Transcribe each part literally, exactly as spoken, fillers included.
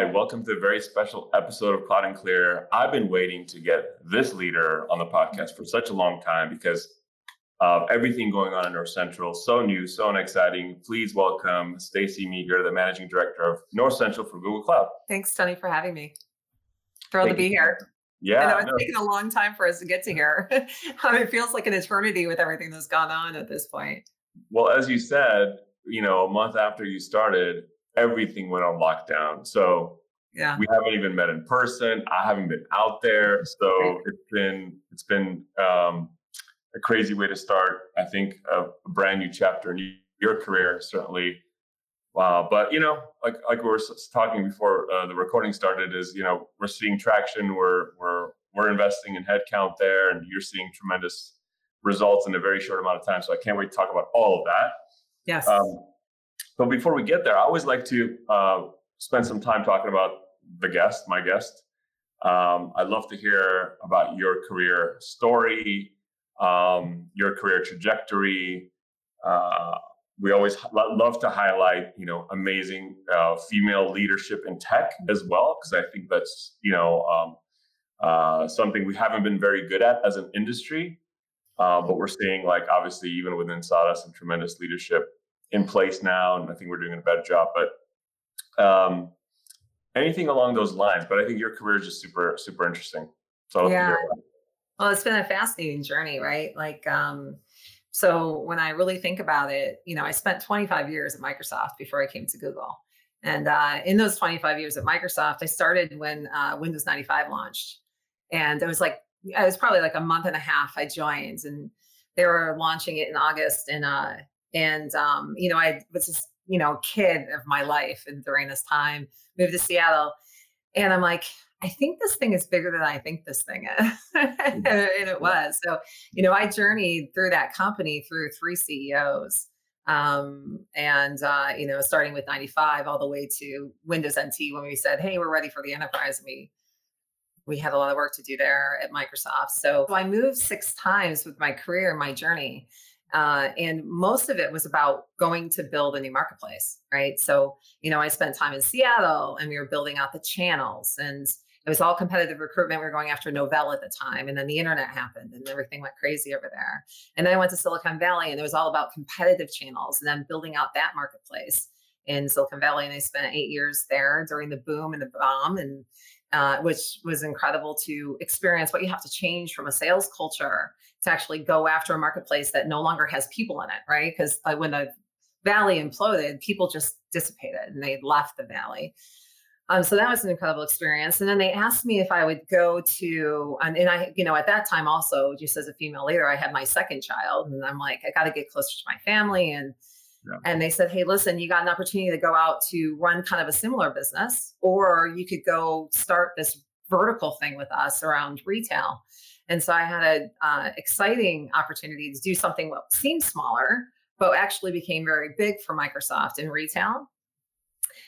right, welcome to a very special episode of Cloud and Clear. I've been waiting to get this leader on the podcast for such a long time because of everything going on in North Central. So new, so exciting. Please welcome Stacey Meager, the Managing Director of North Central for Google Cloud. Thanks, Tony, for having me. Thrilled Thank to be you. Here. Yeah, I know it's no. taken a long time for us to get to here. I mean, it feels like an eternity with everything that's gone on at this point. Well, as you said, you know, a month after you started, everything went on lockdown. So yeah, we haven't even met in person. I haven't been out there. So right. it's been it's been um, a crazy way to start, I think, a brand new chapter in your career, certainly. Wow. But, you know, like like we were talking before uh, the recording started is, you know, we're seeing traction. We're we're we're investing in headcount there, and you're seeing tremendous results in a very short amount of time. So I can't wait to talk about all of that. Yes. Um, but before we get there, I always like to uh, spend some time talking about the guest, my guest. Um, I'd love to hear about your career story, um, your career trajectory. Uh, We always love to highlight, you know, amazing uh, female leadership in tech as well, because I think that's, you know, um, uh, something we haven't been very good at as an industry. Uh, but we're seeing, like, obviously, even within SADA, some tremendous leadership in place now, and I think we're doing a better job. But um, anything along those lines. But I think your career is just super, super interesting. So yeah. Well, it's been a fascinating journey, right? Like. Um... So when I really think about it, you know, I spent twenty-five years at Microsoft before I came to Google. And uh, in those twenty-five years at Microsoft, I started when uh, Windows ninety-five launched. And it was like, it was probably like a month and a half I joined, and they were launching it in August. And, uh, and um, you know, I was this, you know, kid of my life. And during this time, moved to Seattle. And I'm like, I think this thing is bigger than I think this thing is. And it was. So, you know, I journeyed through that company through three C E Os um, and, uh, you know, starting with ninety-five all the way to Windows N T when we said, hey, we're ready for the enterprise. And we, we had a lot of work to do there at Microsoft. So, so I moved six times with my career, my journey. Uh, and most of it was about going to build a new marketplace, right? So, you know, I spent time in Seattle and we were building out the channels, and it was all competitive recruitment. We were going after Novell at the time. And then the internet happened and everything went crazy over there. And then I went to Silicon Valley, and it was all about competitive channels and then building out that marketplace in Silicon Valley. And I spent eight years there during the boom and the bomb, and uh, which was incredible to experience what you have to change from a sales culture to actually go after a marketplace that no longer has people in it, right? Because uh, when the Valley imploded, people just dissipated and they left the Valley. Um, so that was an incredible experience. And then they asked me if I would go to, and, and I, you know, at that time also, just as a female leader, I had my second child, and I'm like, I got to get closer to my family. And, yeah. and they said, hey, listen, you got an opportunity to go out to run kind of a similar business, or you could go start this vertical thing with us around retail. And so I had an uh, exciting opportunity to do something that seemed smaller, but actually became very big for Microsoft in retail.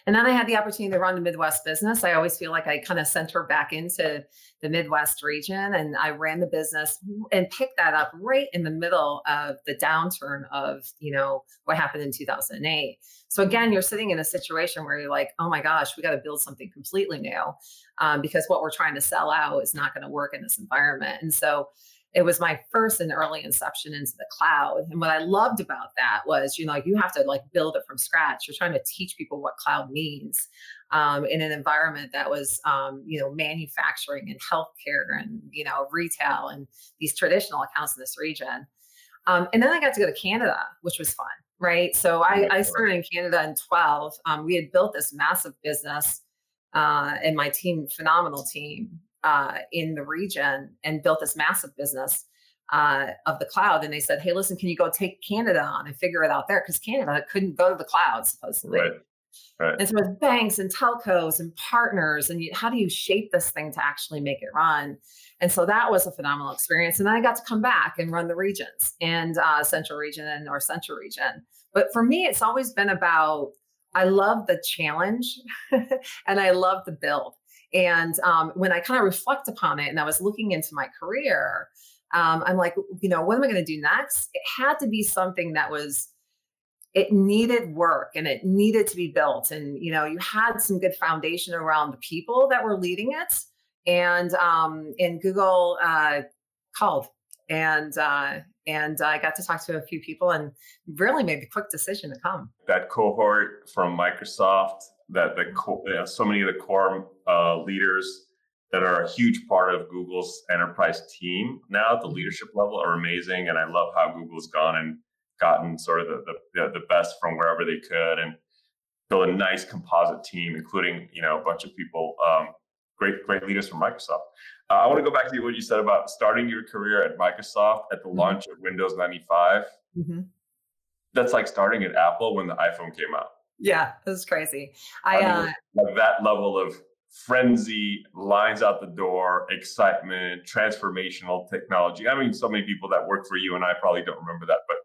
And then I had the opportunity to run the Midwest business. I always feel like I kind of center back into the Midwest region, and I ran the business and picked that up right in the middle of the downturn of, you know, what happened in two thousand eight. So again, you're sitting in a situation where you're like, oh my gosh, we got to build something completely new um, because what we're trying to sell out is not going to work in this environment. And so it was my first and early inception into the cloud. And what I loved about that was, you know, you have to like build it from scratch. You're trying to teach people what cloud means um, in an environment that was, um, you know, manufacturing and healthcare and, you know, retail and these traditional accounts in this region. Um, and then I got to go to Canada, which was fun, right? So I, I started in Canada in twelve. Um, we had built this massive business uh, and my team, phenomenal team, Uh, in the region, and built this massive business uh, of the cloud. And they said, hey, listen, can you go take Canada on and figure it out there? Because Canada couldn't go to the cloud, supposedly. Right. Right. And so with banks and telcos and partners, and you, how do you shape this thing to actually make it run? And so that was a phenomenal experience. And then I got to come back and run the regions, and uh, Central Region and North Central Region. But for me, it's always been about, I love the challenge and I love the build. And um, when I kind of reflect upon it, and I was looking into my career, um, I'm like, you know, what am I going to do next? It had to be something that was it needed work and it needed to be built. And, you know, you had some good foundation around the people that were leading it. And, um, and Google uh, called and, uh, and I got to talk to a few people and really made the quick decision to come. That cohort from Microsoft, that the co- so many of the core uh, leaders that are a huge part of Google's enterprise team now at the leadership level are amazing. And I love how Google's gone and gotten sort of the, the, the best from wherever they could and build a nice composite team, including, you know, a bunch of people, um, great, great leaders from Microsoft. Uh, I want to go back to what you said about starting your career at Microsoft at the mm-hmm. launch of Windows ninety-five. Mm-hmm. That's like starting at Apple when the iPhone came out. Yeah, it was crazy. I, I mean, uh, like that level of frenzy, lines out the door, excitement, transformational technology. I mean, so many people that work for you and I probably don't remember that, but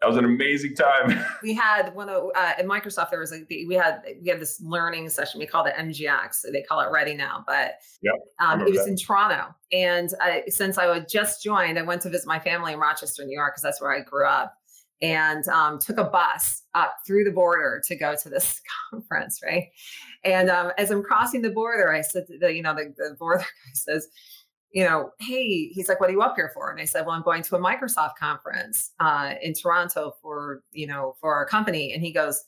that was an amazing time. We had one of, uh, at Microsoft, there was like, the, we had, we had this learning session. We called it M G X. So they call it Ready Now, but yep, um, it was that. In Toronto. And I, since I had just joined, I went to visit my family in Rochester, New York, because that's where I grew up, and um, took a bus up through the border to go to this conference. Right. And um, as I'm crossing the border, I said, to the, you know, the, the border guy says, you know, hey, he's like, what are you up here for? And I said, well, I'm going to a Microsoft conference uh, in Toronto for, you know, for our company. And he goes,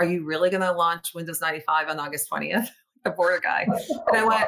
are you really going to launch Windows ninety-five on August twentieth? The border guy. And I went,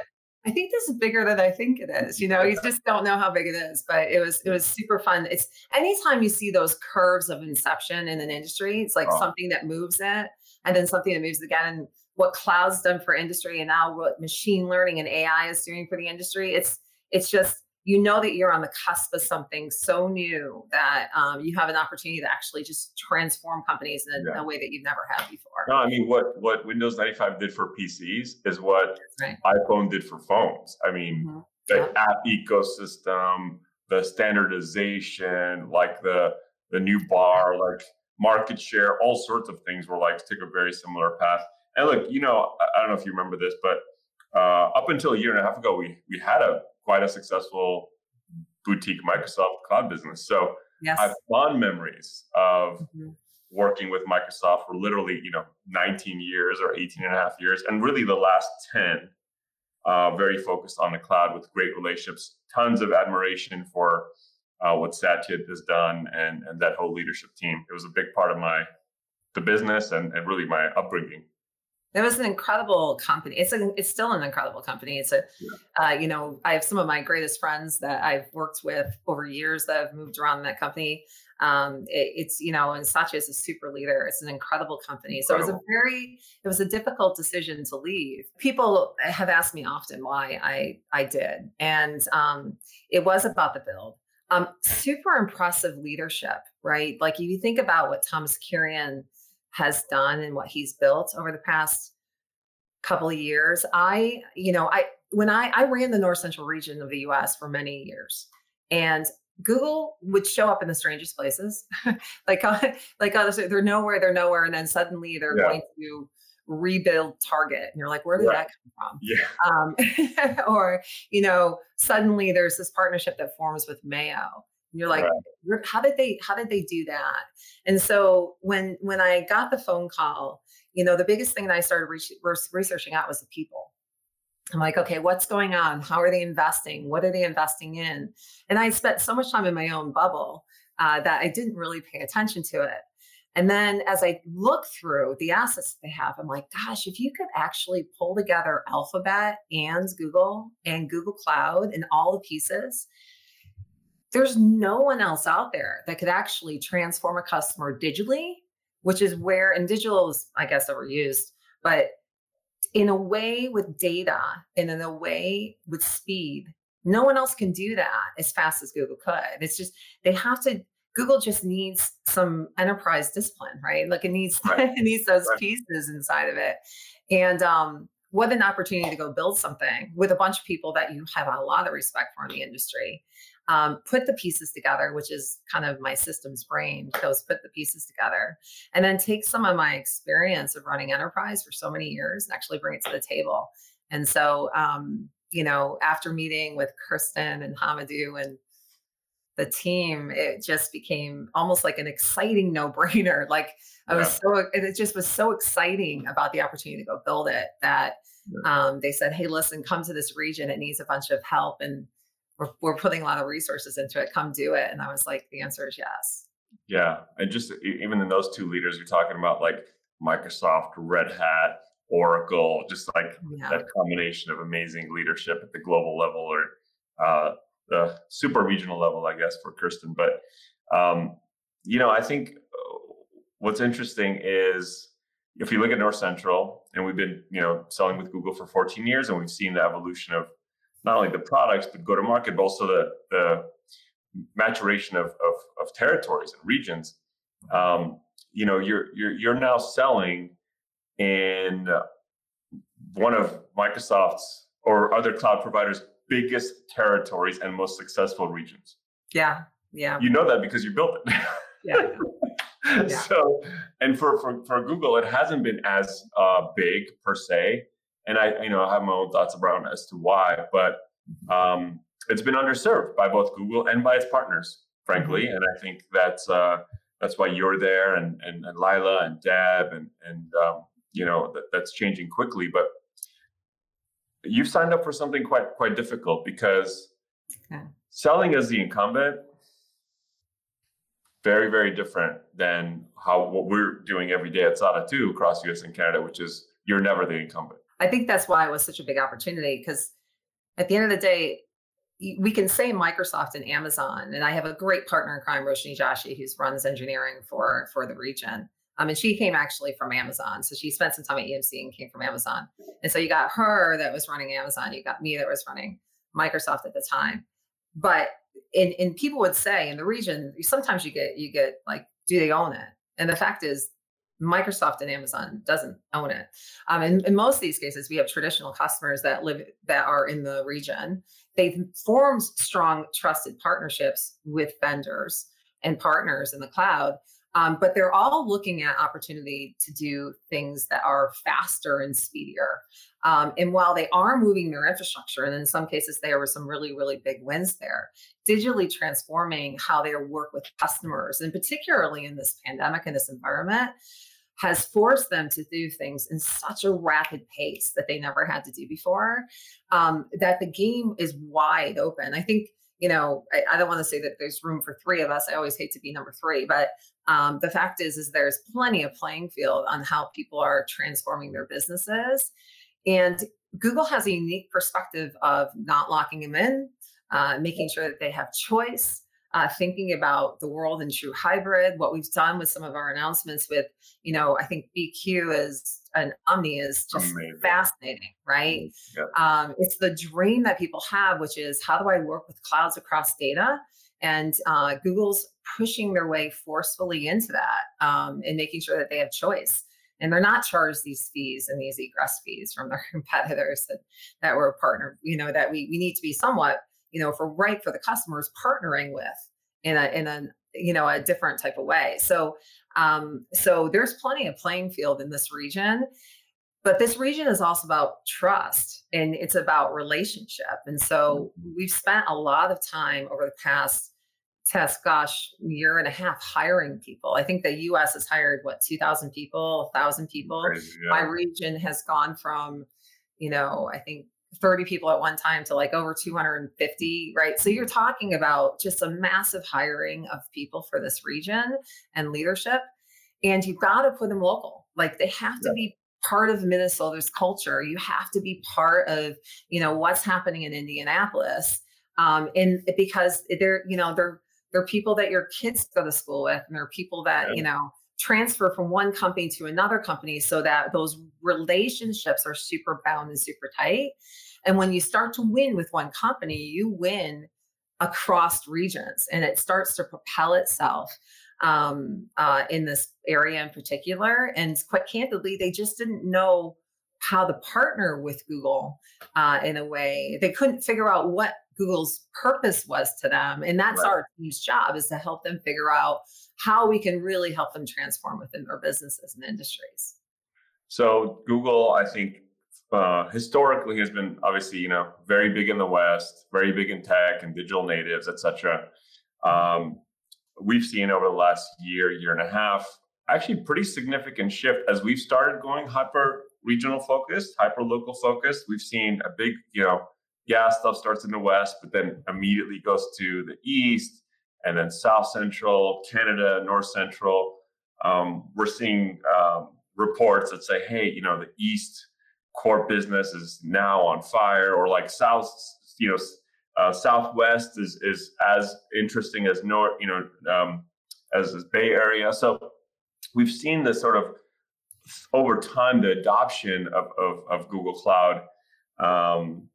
I think this is bigger than I think it is. You know, you just don't know how big it is, but it was, it was super fun. It's anytime you see those curves of inception in an industry, it's like oh. something that moves it and then something that moves again. And what cloud's done for industry and now what machine learning and A I is doing for the industry. It's, It's just, you know, that you're on the cusp of something so new that um, you have an opportunity to actually just transform companies in a, yeah. a way that you've never had before. No, I mean, what, what Windows ninety-five did for P Cs is what right. iPhone did for phones. I mean, mm-hmm. the yeah. app ecosystem, the standardization, like the, the new bar, like market share, all sorts of things were like, took a very similar path. And look, you know, I don't know if you remember this, but uh, up until a year and a half ago, we we had a quite a successful boutique Microsoft cloud business. So yes. I have fond memories of mm-hmm. working with Microsoft for literally, you know, nineteen years or eighteen and a half years. And really the last ten, uh, very focused on the cloud with great relationships, tons of admiration for uh, what Satya has done and, and that whole leadership team. It was a big part of my, the business and, and really my upbringing. It was an incredible company. It's a, it's still an incredible company. It's a, yeah. uh, you know, I have some of my greatest friends that I've worked with over years that have moved around in that company. Um, it, it's, you know, and Satya is a super leader. It's an incredible company. Incredible. So it was a very, it was a difficult decision to leave. People have asked me often why I, I did. And um, it was about the build. Um, super impressive leadership, right? Like if you think about what Thomas Kurian has done and what he's built over the past couple of years. I, you know, I, when I, I ran the North Central region of the U S for many years, and Google would show up in the strangest places, like, like honestly, they're nowhere, they're nowhere. And then suddenly they're yeah. going to rebuild Target. And you're like, where did right. that come from? Yeah. Um, or, you know, suddenly there's this partnership that forms with Mayo. You're like, right. how did they, how did they do that? And so when, when I got the phone call, you know, the biggest thing that I started re- researching out was the people. I'm like, okay, what's going on? How are they investing? What are they investing in? And I spent so much time in my own bubble uh, that I didn't really pay attention to it. And then as I look through the assets that they have, I'm like, gosh, if you could actually pull together Alphabet and Google and Google Cloud and all the pieces, there's no one else out there that could actually transform a customer digitally, which is where, and digital is, I guess, overused, but in a way with data and in a way with speed, no one else can do that as fast as Google could. It's just, they have to, Google just needs some enterprise discipline, right? Like it needs, right. it needs those right. pieces inside of it. And, um, what an opportunity to go build something with a bunch of people that you have a lot of respect for in the industry. Um, put the pieces together, which is kind of my systems brain, goes put the pieces together, and then take some of my experience of running enterprise for so many years and actually bring it to the table. And so, um, you know, after meeting with Kirsten and Hamadou and the team, it just became almost like an exciting no-brainer. Like I was yeah. so, it just was so exciting about the opportunity to go build it that um, they said, hey, listen, come to this region. It needs a bunch of help and we're, we're putting a lot of resources into it. Come do it. And I was like, the answer is yes. Yeah. And just even in those two leaders, you're talking about like Microsoft, Red Hat, Oracle, just like yeah. that combination of amazing leadership at the global level or uh, the super regional level, I guess, for Kirsten. But, um, you know, I think what's interesting is if you look at North Central, and we've been, you know, selling with Google for fourteen years, and we've seen the evolution of not only the products, but go to market, but also the, the maturation of, of, of territories and regions. Um, you know, you're, you're, you're now selling in one of Microsoft's or other cloud providers' biggest territories and most successful regions. Yeah, yeah. You know that because you built it. Yeah. yeah. So, and for, for for Google, it hasn't been as uh, big per se. And I, you know, I have my own thoughts around as to why, but um, it's been underserved by both Google and by its partners, frankly. Mm-hmm. And I think that's uh, that's why you're there, and and, and Lila and Deb and and. Um, you know, that, that's changing quickly, but you've signed up for something quite, quite difficult because okay. selling as the incumbent, very, very different than how what we're doing every day at SADA too across U S and Canada, which is you're never the incumbent. I think that's why it was such a big opportunity, because at the end of the day, we can say Microsoft and Amazon, and I have a great partner in crime, Roshni Joshi, who runs engineering for, for the region. Um, and she came actually from Amazon. So she spent some time at E M C and came from Amazon. And so you got her that was running Amazon. You got me that was running Microsoft at the time. But in, in people would say in the region, sometimes you get, you get like, do they own it? And the fact is Microsoft and Amazon doesn't own it. Um, and in most of these cases, we have traditional customers that live, that are in the region. They've formed strong, trusted partnerships with vendors and partners in the cloud. Um, but they're all looking at opportunity to do things that are faster and speedier. Um, and while they are moving their infrastructure, and in some cases there were some really, really big wins there, digitally transforming how they work with customers, and particularly in this pandemic and this environment, has forced them to do things in such a rapid pace that they never had to do before, um, that the game is wide open. I think You know, I, I don't want to say that there's room for three of us. I always hate to be number three, but um, the fact is, is there's plenty of playing field on how people are transforming their businesses. And Google has a unique perspective of not locking them in, uh, making sure that they have choice, uh, thinking about the world in true hybrid. What we've done with some of our announcements with, you know, I think B Q is an Omni is just Amazing. Fascinating, right? Yeah. Um, it's the dream that people have, which is how do I work with clouds across data? And uh, Google's pushing their way forcefully into that um, and making sure that they have choice. And they're not charged these fees and these egress fees from their competitors that, that we're a partner, you know, that we, we need to be somewhat, you know, for right for the customers partnering with in a, in a, you know, a different type of way. So, um, so there's plenty of playing field in this region, but this region is also about trust and it's about relationship. And so we've spent a lot of time over the past, test, gosh, year and a half hiring people. I think the U S has hired what, two thousand people, a thousand people. Crazy, yeah. My region has gone from, you know, I think thirty people at one time to like over two hundred fifty, right? So you're talking about just a massive hiring of people for this region and leadership. And you've got to put them local. Like they have to yeah. be part of Minnesota's culture. You have to be part of, you know, what's happening in Indianapolis. Um, and because they're, you know, they're, they're people that your kids go to school with, and they're people that, yeah. you know, transfer from one company to another company, so that those relationships are super bound and super tight. And when you start to win with one company, you win across regions, and it starts to propel itself um, uh, in this area in particular. And quite candidly, they just didn't know how to partner with Google uh, in a way. They couldn't figure out what Google's purpose was to them. And that's right. our team's job, is to help them figure out how we can really help them transform within their businesses and industries. So Google, I think, uh, historically has been obviously, you know, very big in the West, very big in tech and digital natives, et cetera. um, we've seen over the last year, year and a half, actually pretty significant shift as we've started going hyper-regional focused, hyper-local focused. We've seen a big, you know, yeah, stuff starts in the West, but then immediately goes to the East and then South Central, Canada, North Central. Um, we're seeing um, reports that say, hey, you know, the East core business is now on fire, or like South, you know, uh, Southwest is is as interesting as North, you know, um, as this Bay Area. So we've seen this sort of over time, the adoption of of, of Google Cloud um,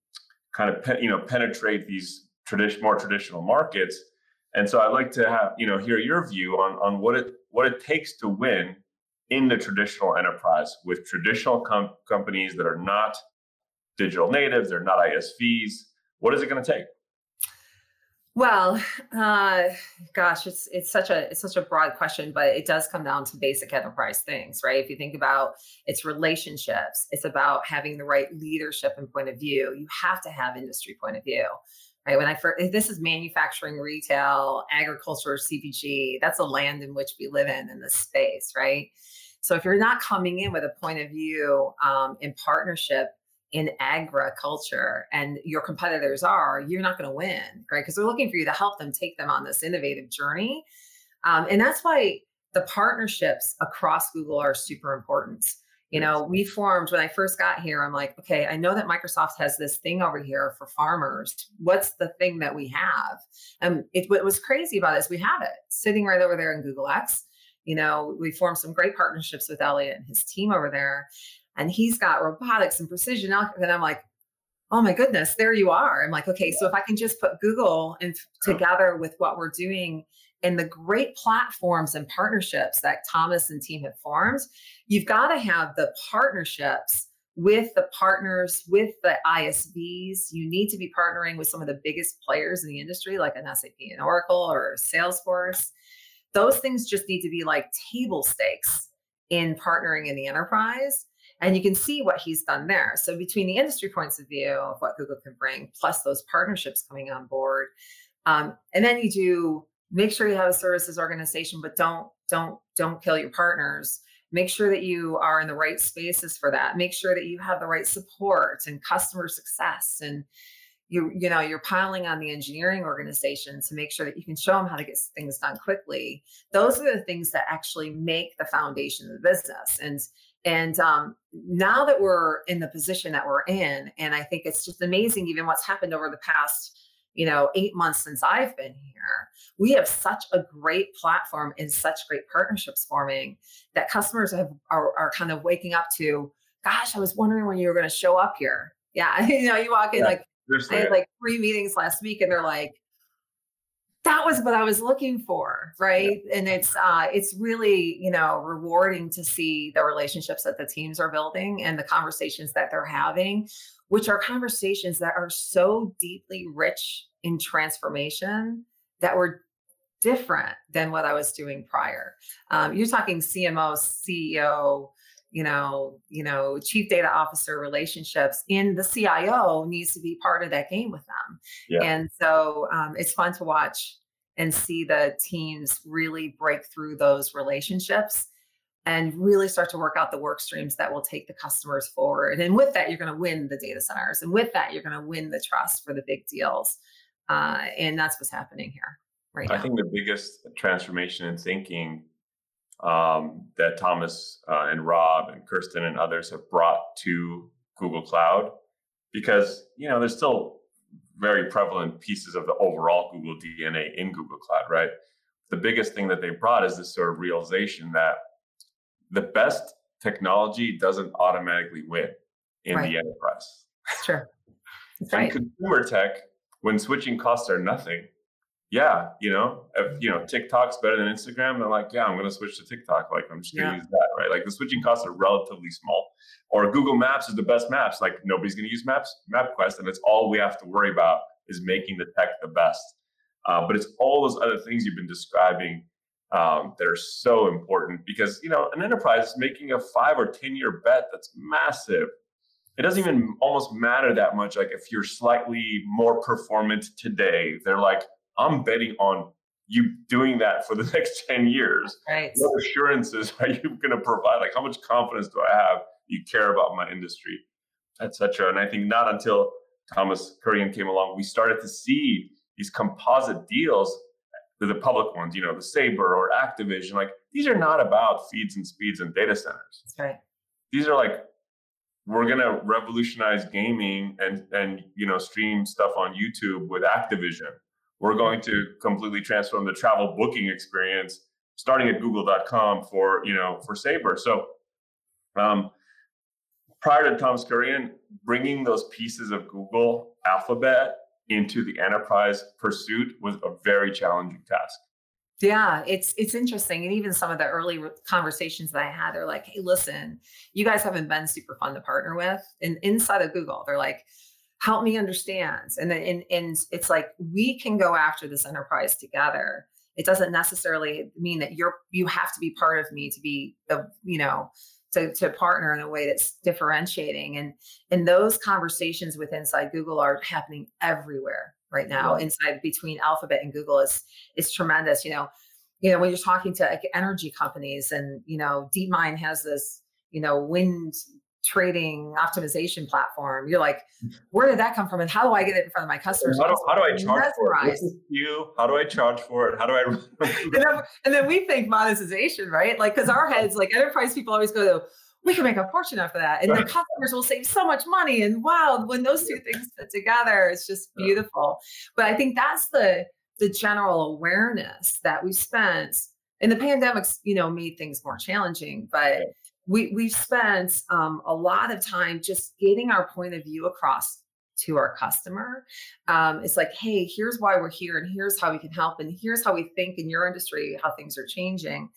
kind of pe- you know penetrate these tradition more traditional markets. And so I'd like to have you know hear your view on on what it what it takes to win in the traditional enterprise with traditional com- companies that are not digital natives, they're not I S Vs. What is it going to take? Well, uh, gosh, it's it's such a it's such a broad question, but it does come down to basic enterprise things, right? If you think about it's relationships, it's about having the right leadership and point of view. You have to have industry point of view, right? When I first, this is manufacturing, retail, agriculture, C P G. That's a land in which we live in in this space, right? So if you're not coming in with a point of view um, in partnership in agriculture, and your competitors are, you're not going to win, right? Because they're looking for you to help them take them on this innovative journey. Um, and that's why the partnerships across Google are super important. You know, we formed, when I first got here, I'm like, okay, I know that Microsoft has this thing over here for farmers. What's the thing that we have? And it, what was crazy about this, we have it sitting right over there in Google X. You know, we formed some great partnerships with Elliot and his team over there. And he's got robotics and precision. And I'm like, oh my goodness, there you are. I'm like, okay, so if I can just put Google in together with what we're doing and the great platforms and partnerships that Thomas and team have formed, you've got to have the partnerships with the partners, with the I S Vs. You need to be partnering with some of the biggest players in the industry, like an S A P and Oracle or Salesforce. Those things just need to be like table stakes in partnering in the enterprise. And you can see what he's done there. So between the industry points of view of what Google can bring, plus those partnerships coming on board, um, and then you do make sure you have a services organization, but don't don't don't kill your partners. Make sure that you are in the right spaces for that. Make sure that you have the right support and customer success, and you you know you're piling on the engineering organization to make sure that you can show them how to get things done quickly. Those are the things that actually make the foundation of the business. And And um, now that we're in the position that we're in, and I think it's just amazing, even what's happened over the past, you know, eight months since I've been here, we have such a great platform and such great partnerships forming that customers have, are, are kind of waking up to, gosh, I was wondering when you were going to show up here. Yeah. You know, you walk in, yeah, like, I had like three meetings last week and they're like, that was what I was looking for, right? Yeah. And it's uh, it's really, you know, rewarding to see the relationships that the teams are building and the conversations that they're having, which are conversations that are so deeply rich in transformation that were different than what I was doing prior. Um, you're talking C M O, C E O, you know, you know, chief data officer relationships, and the C I O needs to be part of that game with them. Yeah. And so um, it's fun to watch and see the teams really break through those relationships and really start to work out the work streams that will take the customers forward. And with that, you're going to win the data centers. And with that, you're going to win the trust for the big deals. Uh, and that's what's happening here right now. I think the biggest transformation in thinking Um, that Thomas uh, and Rob and Kirsten and others have brought to Google Cloud, because, you know, there's still very prevalent pieces of the overall Google D N A in Google Cloud, right? The biggest thing that they brought is this sort of realization that the best technology doesn't automatically win in right. the enterprise. Sure. That's right. And consumer tech, when switching costs are nothing, Yeah, you know, if, you know, TikTok's better than Instagram. They're like, yeah, I'm going to switch to TikTok. Like, I'm just going to yeah. use that, right? Like, the switching costs are relatively small. Or Google Maps is the best maps. Like, nobody's going to use Maps, MapQuest, and it's all we have to worry about is making the tech the best. Uh, but it's all those other things you've been describing um, that are so important, because, you know, an enterprise is making a five or ten-year bet that's massive. It doesn't even almost matter that much. Like, if you're slightly more performant today, they're like, I'm betting on you doing that for the next ten years? Right. What assurances are you going to provide? Like, how much confidence do I have you care about my industry, et cetera? And I think not until Thomas Kurian came along, we started to see these composite deals, the public ones, you know, the Sabre or Activision. Like, these are not about feeds and speeds and data centers. That's right. These are like, we're going to revolutionize gaming and, and, you know, stream stuff on YouTube with Activision. We're going to completely transform the travel booking experience, starting at google dot com for, you know, for Sabre. So um, prior to Thomas Kurian, bringing those pieces of Google Alphabet into the enterprise pursuit was a very challenging task. Yeah, it's it's interesting. And even some of the early conversations that I had, they're like, hey, listen, you guys haven't been super fun to partner with. And inside of Google, they're like, help me understand. And then and, and it's like, we can go after this enterprise together. It doesn't necessarily mean that you're you have to be part of me to be, a, you know, to, to partner in a way that's differentiating. And, and those conversations with inside Google are happening everywhere right now. Yeah. Inside between Alphabet and Google is is tremendous. You know, you know, when you're talking to like energy companies, and you know, DeepMind has this, you know, wind trading optimization platform. You're like, where did that come from? And how do I get it in front of my customers? How do, how do I charge for it? You, how do I charge for it? How do I? and, then, and then we think monetization, right? Like, because our heads, like enterprise people always go to, we can make a fortune off of that. And the customers will save so much money. And wow, when those two things fit together, it's just beautiful. But I think that's the the general awareness that we spent, and the pandemic's, you know, made things more challenging, but we, we've spent um, a lot of time just getting our point of view across to our customer. Um, it's like, hey, here's why we're here, and here's how we can help, and here's how we think in your industry, how things are changing.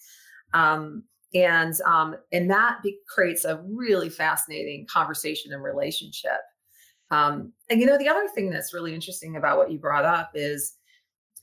Um, And um, and that be- creates a really fascinating conversation and relationship. Um, and, you know, the other thing that's really interesting about what you brought up is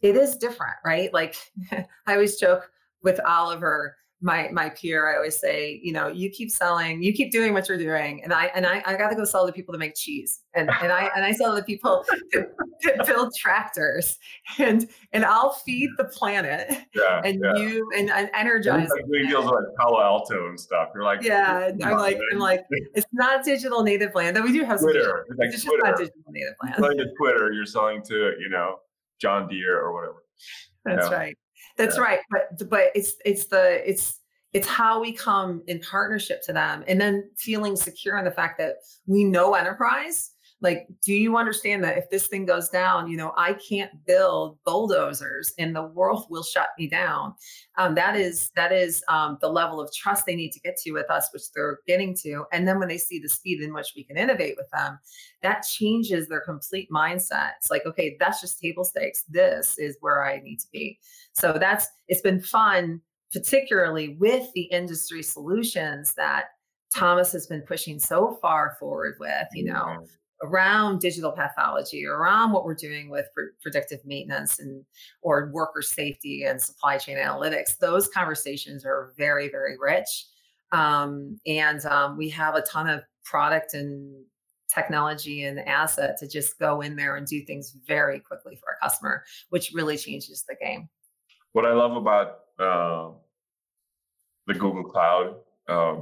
it is different, right? Like I always joke with Oliver, my my peer, I always say, you know, you keep selling, you keep doing what you're doing. And I and I, I got to go sell to people to make cheese. And and I and I sell to people to, to build tractors. And and I'll feed the planet. Yeah, and yeah. you and, and energize. Like doing deals like Palo Alto and stuff. You're like, yeah. I'm like, I'm like, it's not digital native land. Though we do have some Twitter. It's, like it's just Twitter. Not digital native land. You're selling to Twitter, you're selling to, you know, John Deere or whatever. That's yeah. right. That's right. But but it's it's the it's it's how we come in partnership to them, and then feeling secure in the fact that we know enterprise. Like, do you understand that if this thing goes down, you know, I can't build bulldozers and the world will shut me down. Um, that is that is um, the level of trust they need to get to with us, which they're getting to. And then when they see the speed in which we can innovate with them, that changes their complete mindset. It's like, okay, that's just table stakes. This is where I need to be. So that's it's been fun, particularly with the industry solutions that Thomas has been pushing so far forward with, you know. Mm-hmm. Around digital pathology, around what we're doing with pre- predictive maintenance and or worker safety and supply chain analytics. Those conversations are very, very rich. Um, and um, we have a ton of product and technology and asset to just go in there and do things very quickly for our customer, which really changes the game. What I love about uh, the Google Cloud, uh,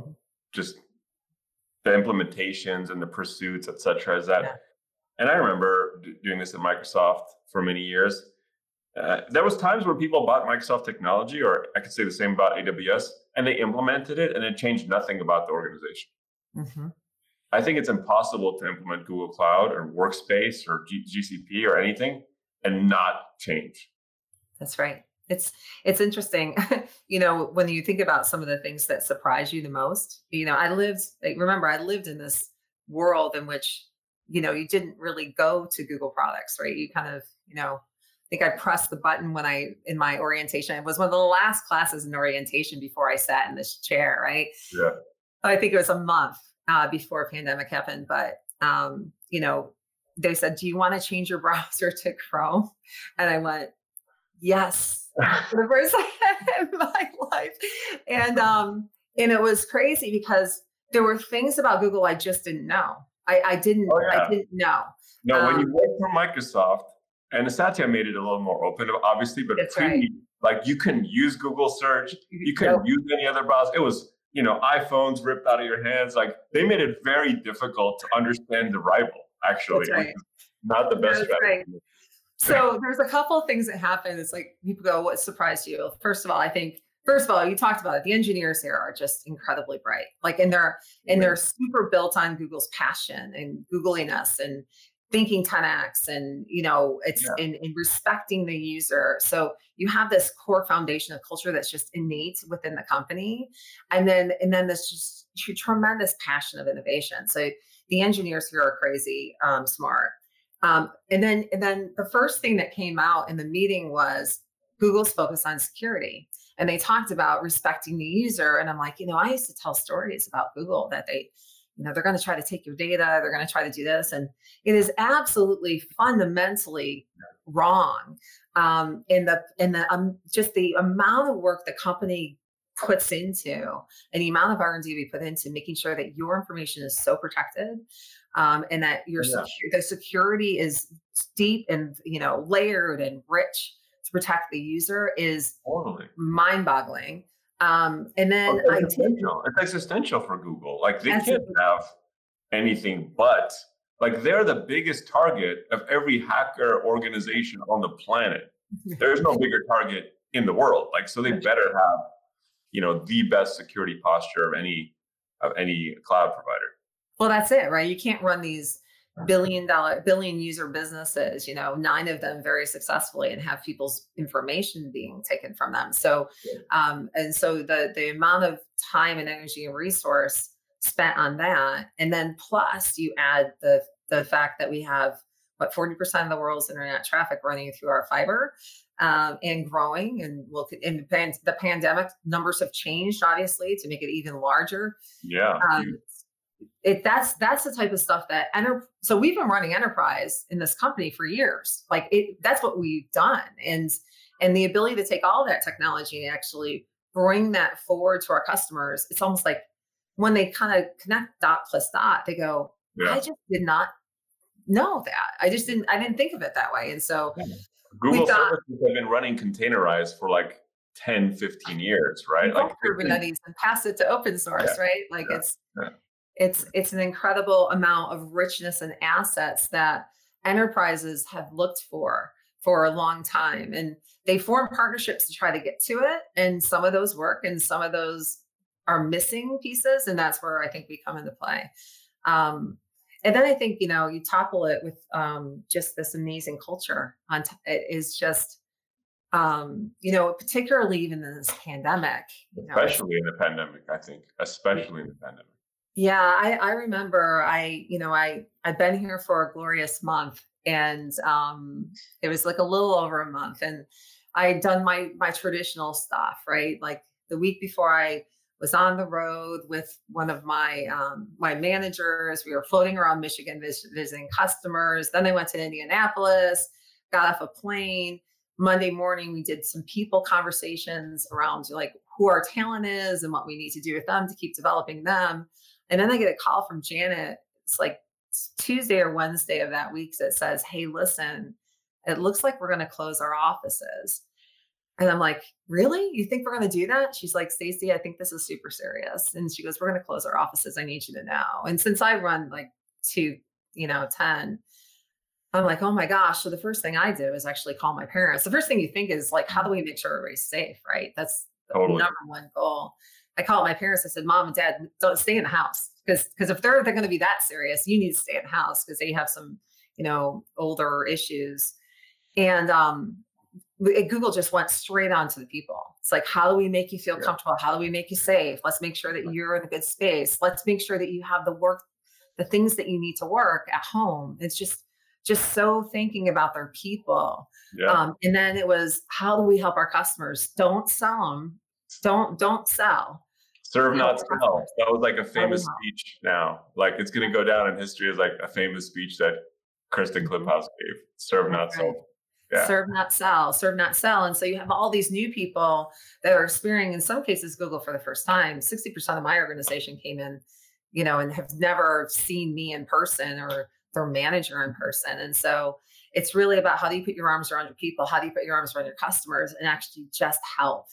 just the implementations and the pursuits, et cetera, is that, yeah. and I remember d- doing this at Microsoft for many years. Uh, there was times where people bought Microsoft technology, or I could say the same about A W S, and they implemented it and it changed nothing about the organization. Mm-hmm. I think it's impossible to implement Google Cloud or Workspace or G- GCP or anything and not change. That's right. It's it's interesting, you know, when you think about some of the things that surprise you the most. You know, I lived, like, remember, I lived in this world in which, you know, you didn't really go to Google products, right? You kind of, you know, I think I pressed the button when I, in my orientation, it was one of the last classes in orientation before I sat in this chair, right? Yeah. I think it was a month uh, before pandemic happened, but, um, you know, they said, do you want to change your browser to Chrome? And I went, yes. For the first time in my life. And um, and it was crazy because there were things about Google I just didn't know. I, I didn't oh, yeah. I didn't know. No, um, when you work for Microsoft And Satya made it a little more open, obviously, but That's pretty, right. like you couldn't use Google search, you couldn't nope. use any other browser. It was, you know, iPhones ripped out of your hands. Like they made it very difficult to understand the rival, actually. Right. Not the best strategy. Right. So there's a couple of things that happen. It's like people go, what surprised you? First of all, I think, first of all, you talked about it. The engineers here are just incredibly bright. Like, and they're, and they're super built on Google's passion and Googliness and thinking ten X and, you know, it's yeah. in, in respecting the user. So you have this core foundation of culture that's just innate within the company. And then, and then this just tremendous passion of innovation. So the engineers here are crazy um, smart. Um, and then, and then the first thing that came out in the meeting was Google's focus on security, and they talked about respecting the user. And I'm like, you know, I used to tell stories about Google that they, you know, they're going to try to take your data, they're going to try to do this, and it is absolutely fundamentally wrong. Um, in the, in the, um, just the amount of work the company puts into, and the amount of R and D we put into making sure that your information is so protected. Um, and that your yeah. secu- the security is deep and, you know, layered and rich to protect the user is totally. mind-boggling. Um, and then well, I did, it's existential for Google. Like they can't have anything but, like they're the biggest target of every hacker organization on the planet. There is no bigger target in the world. Like so, they better have, you know, the best security posture of any of any cloud provider. Well, that's it, right? You can't run these billion dollar, billion user businesses, you know, nine of them very successfully and have people's information being taken from them. So, um, and so the, the amount of time and energy and resource spent on that. And then plus you add the, the fact that we have what forty percent of the world's internet traffic running through our fiber, um, and growing, and we'll, and the, pan- the pandemic numbers have changed obviously to make it even larger. Yeah. Um, It that's that's the type of stuff that enter. So we've been running enterprise in this company for years. Like it, that's what we've done, and and the ability to take all that technology and actually bring that forward to our customers. It's almost like when they kind of connect dot plus dot, they go, yeah. "I just did not know that. I just didn't. I didn't think of it that way." And so, yeah. Google got, services have been running containerized for like ten, fifteen years, right? Like Kubernetes and pass it to open source, yeah. right? Like yeah. it's. Yeah. It's it's an incredible amount of richness and assets that enterprises have looked for for a long time. And they form partnerships to try to get to it. And some of those work and some of those are missing pieces. And that's where I think we come into play. Um, and then I think, you know, you topple it with um, just this amazing culture. On t- it is just, um, you know, particularly even in this pandemic. You know, especially in the pandemic, I think, especially in the pandemic. Yeah, I, I remember I, you know, I, I've been here for a glorious month, and um, it was like a little over a month, and I had done my, my traditional stuff, right? Like the week before I was on the road with one of my, um, my managers, we were floating around Michigan vis- visiting customers. Then I went to Indianapolis, got off a plane. Monday morning, we did some people conversations around like who our talent is and what we need to do with them to keep developing them. And then I get a call from Janet. It's like Tuesday or Wednesday of that week that says, "Hey, listen, it looks like we're going to close our offices." And I'm like, "Really? You think we're going to do that?" She's like, "Stacey, I think this is super serious." And she goes, "We're going to close our offices. I need you to know." And since I run like two, you know, ten, I'm like, "Oh my gosh." So the first thing I did was actually call my parents. The first thing you think is like, how do we make sure everybody's safe? Right. That's the totally. number one goal. I called my parents. I said, "Mom and Dad, don't stay in the house, because because if they're they're going to be that serious, you need to stay in the house because they have some, you know, older issues." And um, Google just went straight on to the people. It's like, how do we make you feel yeah. comfortable? How do we make you safe? Let's make sure that you're in a good space. Let's make sure that you have the work, the things that you need to work at home. It's just just so thinking about their people. Yeah. Um, and then it was, how do we help our customers? Don't sell them. Don't don't sell. Serve, not sell. That was like a famous speech now. Like it's going to go down in history as like a famous speech that Kirsten Kliphaus gave. Serve, not sell. Yeah. Serve, not sell. Serve, not sell. And so you have all these new people that are experiencing, in some cases, Google for the first time. sixty percent of my organization came in, you know, and have never seen me in person or their manager in person. And so It's really about how do you put your arms around your people? How do you put your arms around your customers and actually just help?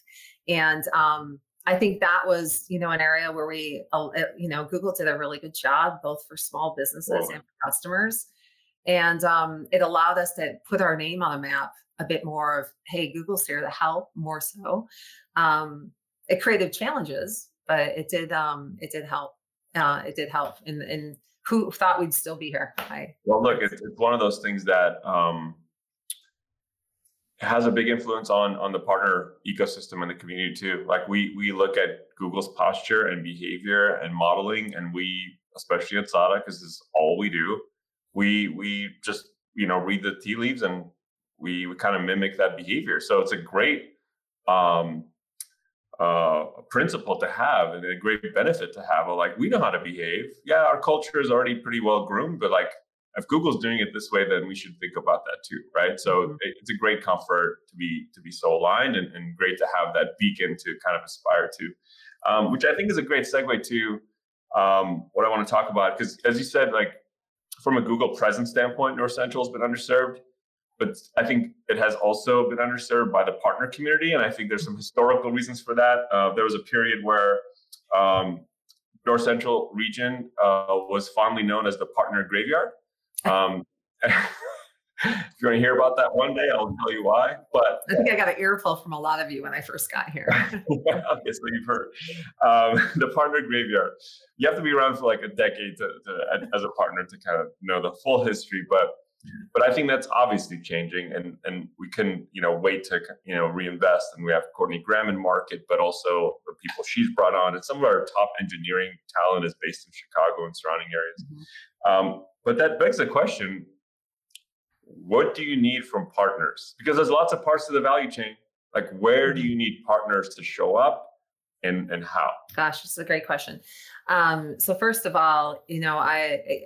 And um, I think that was, you know, an area where we, uh, you know, Google did a really good job, both for small businesses Whoa. and for customers. And um, it allowed us to put our name on a map a bit more of, hey, Google's here to help more so. Um, it created challenges, but it did um, it did help. Uh, it did help. And, and who thought we'd still be here? I, well, look, it's, it's one of those things that um, has a big influence on on the partner ecosystem and the community too. Like we we look at Google's posture and behavior and modeling, and we, especially at SADA, because this is all we do, we we just, you know, read the tea leaves and we, we kind of mimic that behavior. So it's a great um, uh, principle to have and a great benefit to have. Well, like, we know how to behave. Yeah, our culture is already pretty well groomed, but like, if Google's doing it this way, then we should think about that too, right? So mm-hmm. it, it's a great comfort to be to be so aligned, and, and great to have that beacon to kind of aspire to, um, which I think is a great segue to um, what I want to talk about. Because as you said, like, from a Google presence standpoint, North Central has been underserved, but I think it has also been underserved by the partner community. And I think there's some historical reasons for that. Uh, there was a period where um, North Central region uh, was fondly known as the partner graveyard. Um, if you want to hear about that one day, I'll tell you why. But I think I got an earful from a lot of you when I first got here. Yeah, okay, so you've heard um, the partner graveyard. You have to be around for like a decade to, to, as a partner to kind of know the full history. But but I think that's obviously changing, and and we couldn't you know wait to you know reinvest. And we have Courtney Graham in market, but also the people she's brought on, and some of our top engineering talent is based in Chicago and surrounding areas. Mm-hmm. Um, but that begs the question. What do you need from partners? Because there's lots of parts of the value chain. Like, where do you need partners to show up, and, and how? Gosh, this is a great question. Um, so first of all, you know, I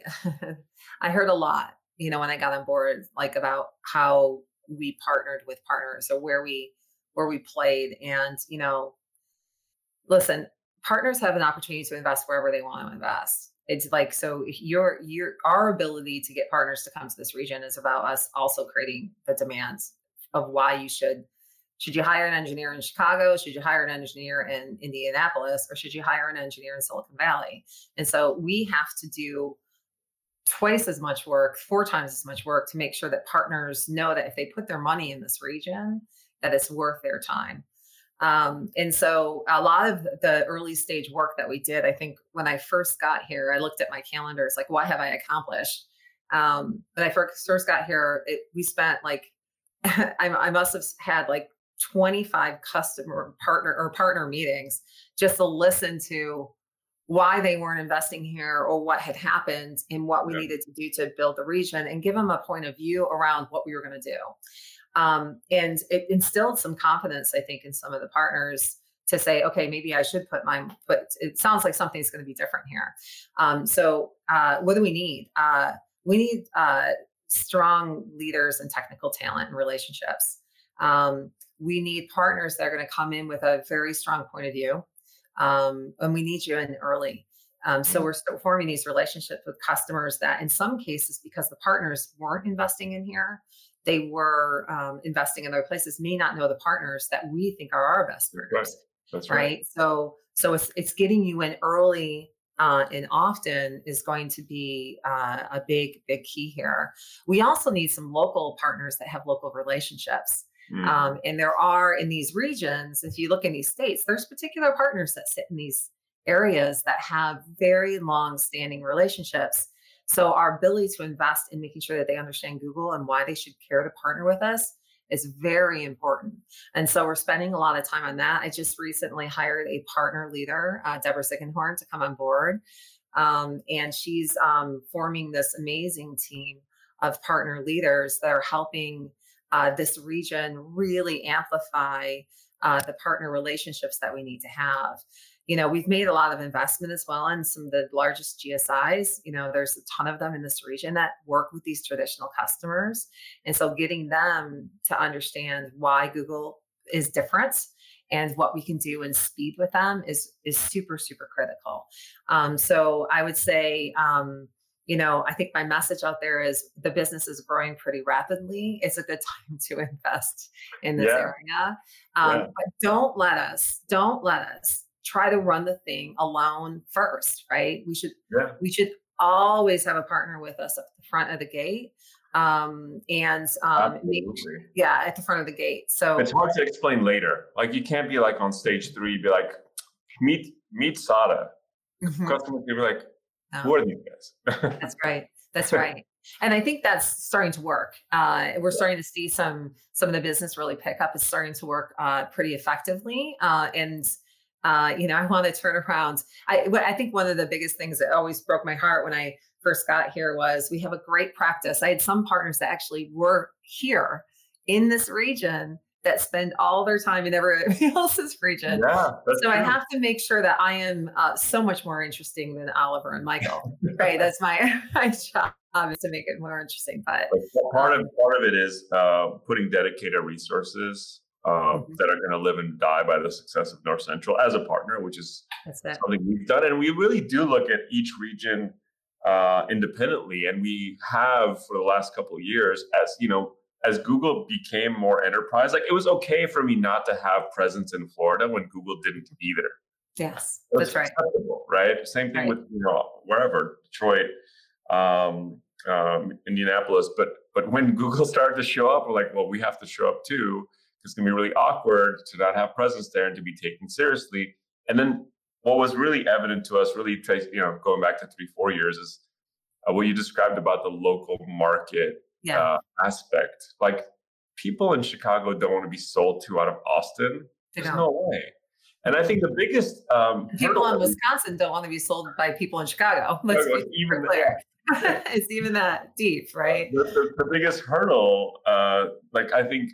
I heard a lot, you know, when I got on board, like about how we partnered with partners or where we where we played. And, you know, listen, partners have an opportunity to invest wherever they want to invest. It's like, so your, your, our ability to get partners to come to this region is about us also creating the demands of why you should, should you hire an engineer in Chicago? Should you hire an engineer in Indianapolis? Or should you hire an engineer in Silicon Valley? And so we have to do twice as much work, four times as much work to make sure that partners know that if they put their money in this region, that it's worth their time. Um, and so a lot of the early stage work that we did, I think when I first got here, I looked at my calendar. It's like, what have I accomplished? Um, when I first first got here, it, we spent like, I, I must have had like twenty-five customer partner or partner meetings just to listen to why they weren't investing here or what had happened and what we yeah. needed to do to build the region and give them a point of view around what we were going to do. Um, and it instilled some confidence, I think, in some of the partners to say, okay, maybe I should put my, but it sounds like something's going to be different here. Um, so uh, what do we need? Uh, we need uh, strong leaders and technical talent and relationships. Um, we need partners that are going to come in with a very strong point of view. Um, and we need you in early. Um, so we're still forming these relationships with customers that in some cases, because the partners weren't investing in here, they were um, investing in other places, may not know the partners that we think are our best partners. Right. That's right. right? So so it's it's getting you in early uh, and often is going to be uh, a big, big key here. We also need some local partners that have local relationships. Mm. Um, and there are in these regions, if you look in these states, there's particular partners that sit in these areas that have very long-standing relationships. So our ability to invest in making sure that they understand Google and why they should care to partner with us is very important. And so we're spending a lot of time on that. I just recently hired a partner leader, uh, Deborah Sickenhorn, to come on board. Um, and she's um, forming this amazing team of partner leaders that are helping uh, this region really amplify uh, the partner relationships that we need to have. You know, we've made a lot of investment as well in some of the largest G S Is. You know, there's a ton of them in this region that work with these traditional customers. And so getting them to understand why Google is different and what we can do and speed with them is, is super, super critical. Um, so I would say, um, you know, I think my message out there is the business is growing pretty rapidly. It's a good time to invest in this yeah. area. Um, yeah. But don't let us, don't let us try to run the thing alone first, right? We should, yeah. we should always have a partner with us at the front of the gate. Um, and, um, maybe, yeah, at the front of the gate. So it's hard to explain later. Like you can't be like on stage three, be like, meet, meet SADA. Mm-hmm. Customers will be like, who are these guys? That's right. That's right. And I think that's starting to work. Uh, we're starting to see some, some of the business really pick up. It's starting to work uh, pretty effectively. Uh, and, uh, you know, I want to turn around. I, I think one of the biggest things that always broke my heart when I first got here was we have a great practice. I had some partners that actually were here in this region that spend all their time in everybody else's region. Yeah, so true. I have to make sure that I am uh, so much more interesting than Oliver and Michael. Right, that's my, my job is to make it more interesting. But well, part um, of part of it is uh, putting dedicated resources uh, mm-hmm. that are going to live and die by the success of North Central as a partner, which is something we've done, and we really do look at each region uh, independently, and we have for the last couple of years, as you know. As Google became more enterprise, like it was okay for me not to have presence in Florida when Google didn't either. Yes, that's right. Right. Same thing right. with you know, wherever, Detroit, um, um, Indianapolis. But but when Google started to show up, we're like, well, we have to show up too. It's going to be really awkward to not have presence there and to be taken seriously. And then what was really evident to us, really, you know, going back to three, four years, is uh, what you described about the local market. Yeah. Uh, aspect. Like people in Chicago don't want to be sold to out of Austin. They There's don't. no way. And I think the biggest um, people in Wisconsin don't want to be sold by people in Chicago. Let's be even clear. It's even that deep, right? Uh, the, the, the biggest hurdle, uh, like I think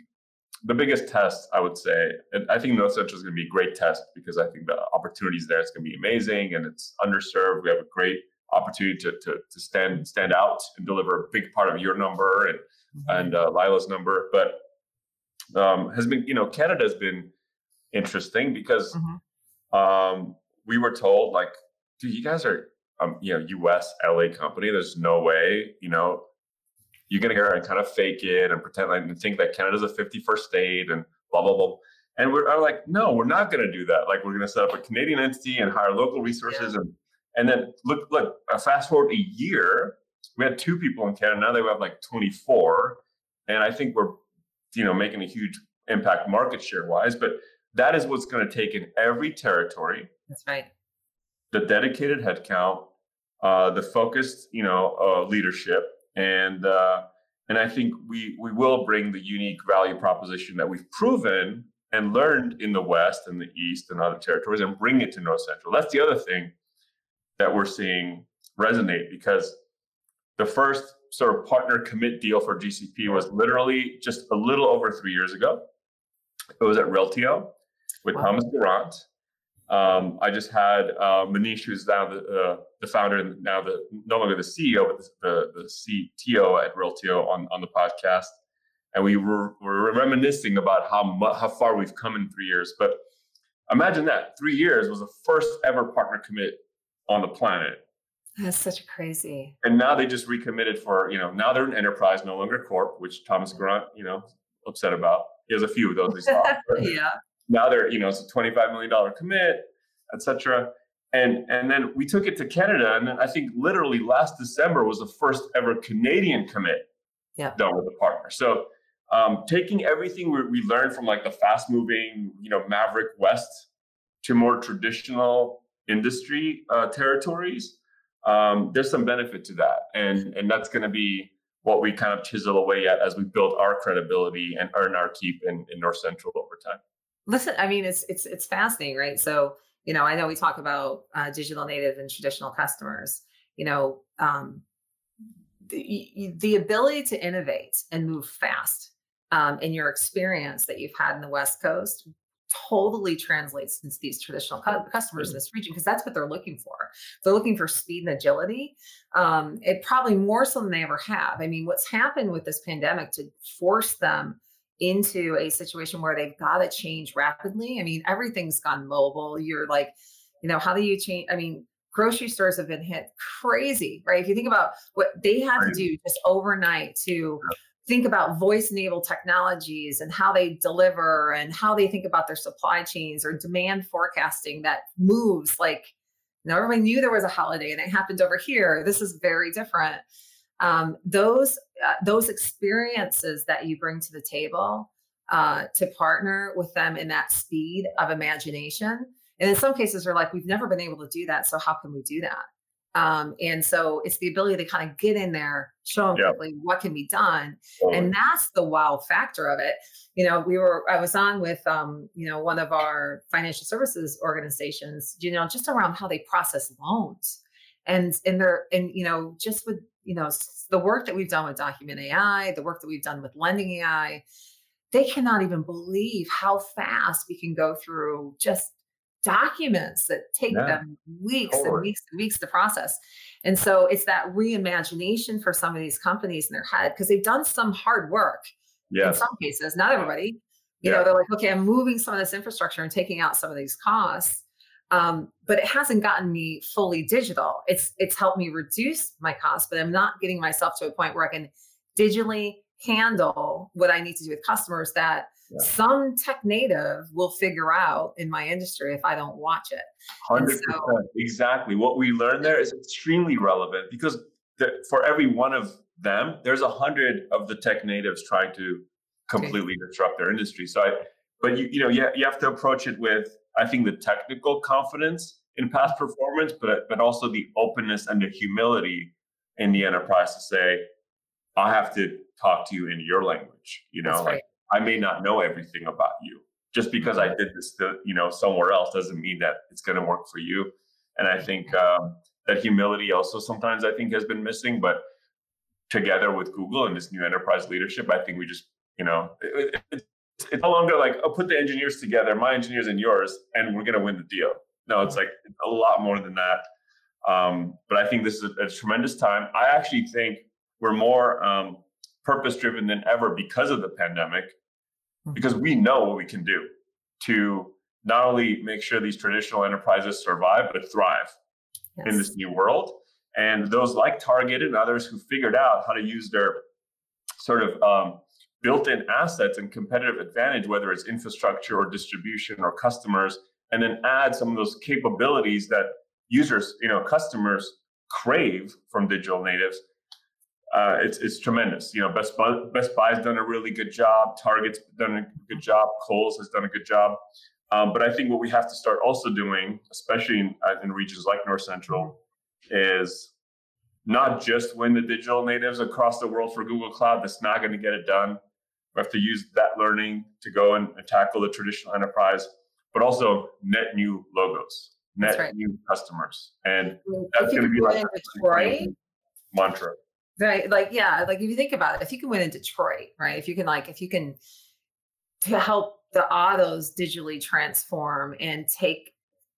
the biggest test, I would say, and I think North Central is going to be a great test because I think the opportunities there, it's going to be amazing and it's underserved. We have a great opportunity to, to to stand stand out and deliver a big part of your number and mm-hmm. and uh, Lila's number, but um, has been you know Canada has been interesting because mm-hmm. um, we were told like, dude, you guys are um, you know U S L A company. There's no way you know you're gonna go and kind of fake it and pretend like and think that Canada's a fifty-first state and blah blah blah. And we're I'm like, no, we're not gonna do that. Like we're gonna set up a Canadian entity and hire local resources yeah. and. And then look, look, uh, fast forward a year, we had two people in Canada. Now they have like twenty-four. And I think we're, you know, making a huge impact market share wise, but that is what's going to take in every territory. That's right. The dedicated headcount, uh, the focused, you know, uh, leadership. And, uh, and I think we, we will bring the unique value proposition that we've proven and learned in the West and the East and other territories and bring it to North Central. That's the other thing that we're seeing resonate because the first sort of partner commit deal for G C P was literally just a little over three years ago. It was at Reltio with wow. Thomas Durant. Um, I just had uh, Manish, who's now the, uh, the founder and now the no longer the C E O, but the, the, the C T O at Reltio on, on the podcast. And we were, were reminiscing about how how far we've come in three years. But imagine that three years was the first ever partner commit on the planet. That's such crazy. And now they just recommitted for, you know, now they're an enterprise, no longer corp, which Thomas Grant, you know, upset about. He has a few of those he saw. Yeah. Now they're, you know, it's a twenty-five million dollars commit, et cetera. And, and then we took it to Canada. And then I think literally last December was the first ever Canadian commit yeah. done with a partner. So um, taking everything we, we learned from like the fast moving, you know, Maverick West to more traditional industry uh, territories, um, there's some benefit to that. And, and that's going to be what we kind of chisel away at as we build our credibility and earn our keep in, in North Central over time. Listen, I mean, it's it's it's fascinating, right? So, you know, I know we talk about uh, digital native and traditional customers, you know, um, the, the ability to innovate and move fast um, in your experience that you've had in the West Coast totally translates into these traditional cu- customers in this region because that's what they're looking for. They're looking for speed and agility. Um, it probably more so than they ever have. I mean, what's happened with this pandemic to force them into a situation where they've got to change rapidly. I mean, everything's gone mobile. You're like, you know, how do you change? I mean, grocery stores have been hit crazy, right? If you think about what they had right. to do just overnight to yeah. think about voice-enabled technologies and how they deliver and how they think about their supply chains or demand forecasting that moves like, you know, everybody knew there was a holiday and it happened over here. This is very different. Um, those uh, those experiences that you bring to the table uh, to partner with them in that speed of imagination. And in some cases, we're like, we've never been able to do that. So how can we do that? Um, and so it's the ability to kind of get in there, show them yeah. quickly what can be done. Totally. And that's the wow factor of it. You know, we were, I was on with, um, you know, one of our financial services organizations, you know, just around how they process loans and, and they're, and, you know, just with, you know, the work that we've done with Document A I, the work that we've done with Lending A I, they cannot even believe how fast we can go through just documents that take yeah. them weeks totally. and weeks and weeks to process. And so it's that reimagination for some of these companies in their head, because they've done some hard work yes. in some cases, not everybody, you yeah. know, they're like, okay, I'm moving some of this infrastructure and taking out some of these costs. Um, but it hasn't gotten me fully digital. It's, it's helped me reduce my costs, but I'm not getting myself to a point where I can digitally handle what I need to do with customers that yeah. some tech native will figure out in my industry if I don't watch it. one hundred percent. So, exactly. What we learned there is extremely relevant, because the, for every one of them, there's a hundred of the tech natives trying to completely okay. disrupt their industry. So, I, but you, you know, you, you have to approach it with, I think, the technical confidence in past performance, but but also the openness and the humility in the enterprise to say, I have to talk to you in your language. You know, That's like right. I may not know everything about you. Just because I did this, to, you know, somewhere else doesn't mean that it's going to work for you. And I think um, that humility also sometimes I think has been missing. But together with Google and this new enterprise leadership, I think we just, you know, it, it, it's no longer like, oh, put the engineers together, my engineers and yours, and we're going to win the deal. No, it's like a lot more than that. Um, but I think this is a, a tremendous time. I actually think we're more um, purpose-driven than ever because of the pandemic, because we know what we can do to not only make sure these traditional enterprises survive, but thrive yes. in this new world. And those like Target and others who figured out how to use their sort of um, built-in assets and competitive advantage, whether it's infrastructure or distribution or customers, and then add some of those capabilities that users, you know, customers crave from digital natives. Uh, it's it's tremendous. You know, Best Buy, Best Buy's done a really good job. Target's done a good job. Kohl's has done a good job. Um, but I think what we have to start also doing, especially in, uh, in regions like North Central, is not just win the digital natives across the world for Google Cloud. That's not going to get it done. We have to use that learning to go and tackle the traditional enterprise, but also net new logos, net right. new customers, and that's going to be like a mantra. Right. Like, yeah, like if you think about it, if you can win in Detroit, right, if you can like, if you can to help the autos digitally transform and take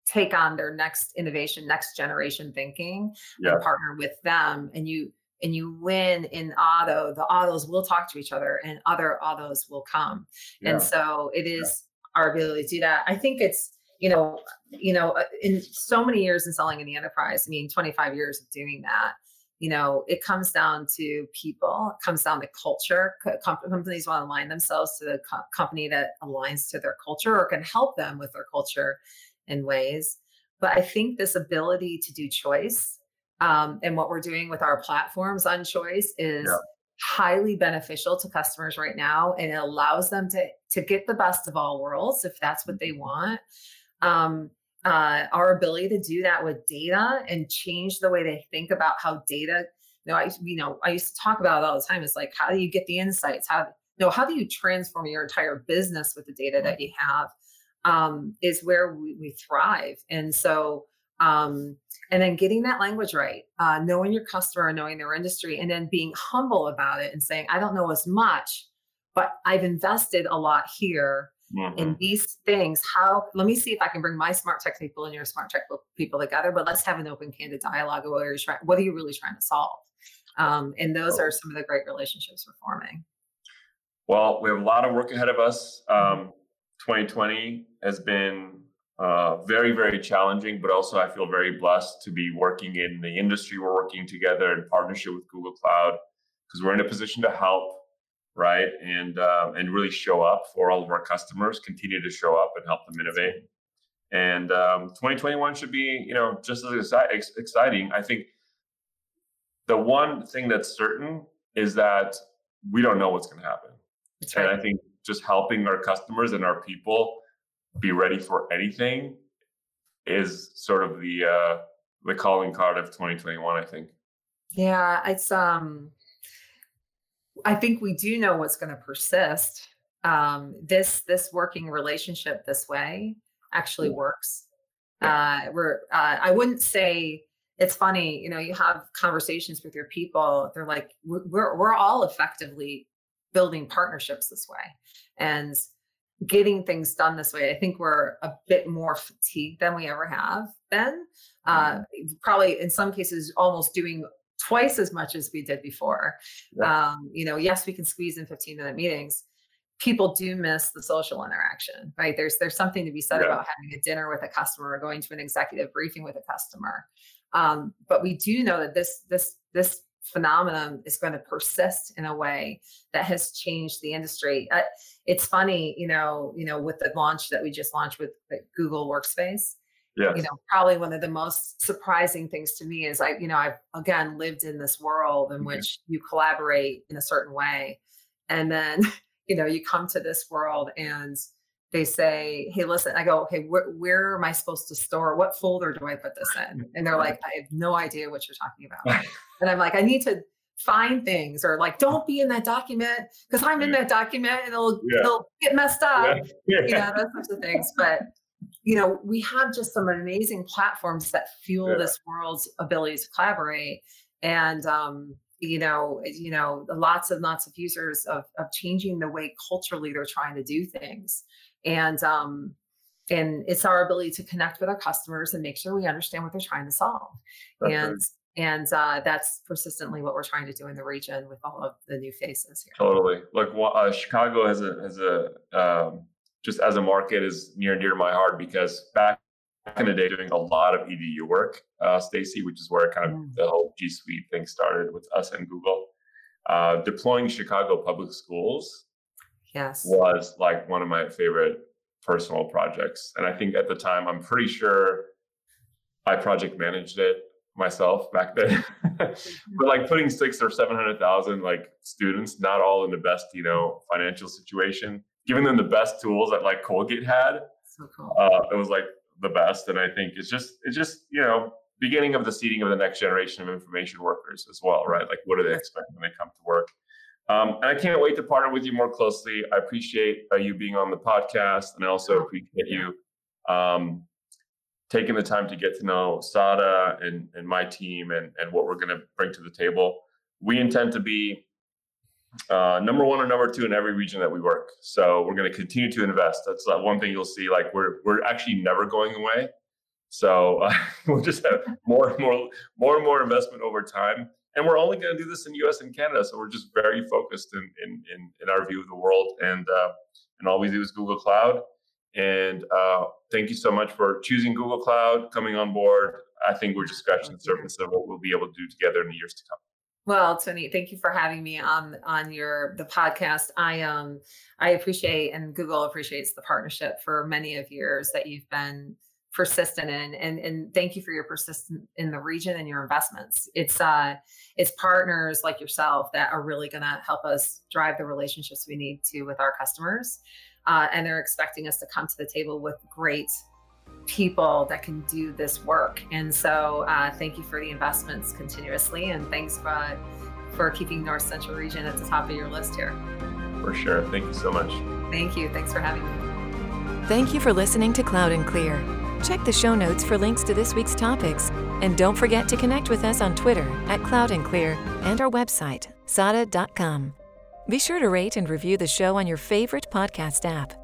take on their next innovation, next generation thinking, yeah. and partner with them, and you and you win in auto, the autos will talk to each other and other autos will come. Yeah. And so it is yeah. our ability to do that. I think it's, you know, you know, in so many years in selling in the enterprise, I mean, twenty-five years of doing that. You know, it comes down to people, it comes down to culture. Com- companies want to align themselves to the co- company that aligns to their culture or can help them with their culture in ways. But I think this ability to do choice um, and what we're doing with our platforms on choice is yeah. highly beneficial to customers right now. And it allows them to, to get the best of all worlds if that's what they want. Um, Uh, our ability to do that with data and change the way they think about how data, you know, I, you know, I used to talk about it all the time. It's like, how do you get the insights? How, you know, how do you transform your entire business with the data that you have um, is where we, we thrive. And so, um, and then getting that language right, uh, knowing your customer, knowing their industry, and then being humble about it and saying, I don't know as much, but I've invested a lot here. Mm-hmm. In these things, how, let me see if I can bring my smart tech people and your smart tech people together, but let's have an open, candid dialogue of what you're trying, what are you really trying to solve? Um, and those are some of the great relationships we're forming. Well, we have a lot of work ahead of us. Um, twenty twenty has been uh, very, very challenging, but also I feel very blessed to be working in the industry. We're working together in partnership with Google Cloud because we're in a position to help, right? And, um, and really show up for all of our customers, continue to show up and help them innovate. And um, twenty twenty-one should be, you know, just as exciting. I think the one thing that's certain is that we don't know what's going to happen. That's right. And I think just helping our customers and our people be ready for anything is sort of the uh, the calling card of twenty twenty-one, I think. Yeah, it's. Um, I think we do know what's going to persist. Um, this this working relationship this way actually works. Uh, we're. Uh, I wouldn't say. It's funny, you know, you have conversations with your people. They're like, we're we're all effectively building partnerships this way and getting things done this way. I think we're a bit more fatigued than we ever have been. Uh, probably in some cases, almost doing twice as much as we did before. Yeah. Um, you know, yes, we can squeeze in fifteen minute meetings. People do miss the social interaction, right? There's there's something to be said yeah. about having a dinner with a customer or going to an executive briefing with a customer. Um, but we do know that this this this phenomenon is going to persist in a way that has changed the industry. Uh, it's funny, you know, you know, with the launch that we just launched with, with Google Workspace. Yes. You know, probably one of the most surprising things to me is I, you know, I've again lived in this world in mm-hmm. which you collaborate in a certain way, and then you know you come to this world and they say, hey, listen, I go, okay, wh- where am I supposed to store? What folder do I put this in? And they're like, I have no idea what you're talking about. And I'm like, I need to find things, or like, don't be in that document because I'm in that document and it'll, yeah. it'll get messed up. Yeah. Yeah. You know, those sorts of things. But, you know, we have just some amazing platforms that fuel yeah. this world's ability to collaborate. And, um, you know, you know, lots and lots of users of, of changing the way culturally they're trying to do things. And um, and it's our ability to connect with our customers and make sure we understand what they're trying to solve. That's and right. and uh, that's persistently what we're trying to do in the region with all of the new faces here. Totally. Look, uh, Chicago has a, has a um, just as a market is near and dear to my heart because back in the day doing a lot of E D U work, uh, Stacey, which is where kind of mm. the whole G Suite thing started with us and Google, uh, deploying Chicago public schools. Yes. Was like one of my favorite personal projects. And I think at the time, I'm pretty sure I project managed it myself back then. But like putting six or seven hundred thousand like students, not all in the best, you know, financial situation, giving them the best tools that like Colgate had. So cool. Uh, it was like the best. And I think it's just, it's just, you know, beginning of the seeding of the next generation of information workers as well, right? Like what do they expect when they come to work? Um, and I can't wait to partner with you more closely. I appreciate uh, you being on the podcast, and I also appreciate you um, taking the time to get to know SADA and, and my team and, and what we're going to bring to the table. We intend to be uh, number one or number two in every region that we work. So we're going to continue to invest. That's uh, one thing you'll see. Like we're we're actually never going away. So uh, we'll just have more and more more and more investment over time. And we're only going to do this in the U S and Canada, so we're just very focused in in in, in our view of the world. And uh, and all we do is Google Cloud. And uh, thank you so much for choosing Google Cloud, coming on board. I think we're just scratching the surface of what we'll be able to do together in the years to come. Well, Tony, thank you for having me on on your the podcast. I um I appreciate, and Google appreciates, the partnership for many of years that you've been persistent in, and and thank you for your persistence in the region and your investments. It's uh it's partners like yourself that are really going to help us drive the relationships we need to with our customers, uh, and they're expecting us to come to the table with great people that can do this work. And so uh, thank you for the investments continuously, and thanks for for keeping North Central Region at the top of your list here. For sure. Thank you so much. Thank you. Thanks for having me. Thank you for listening to Cloud and Clear. Check the show notes for links to this week's topics, and don't forget to connect with us on Twitter at Cloud and Clear and our website, sada dot com. Be sure to rate and review the show on your favorite podcast app.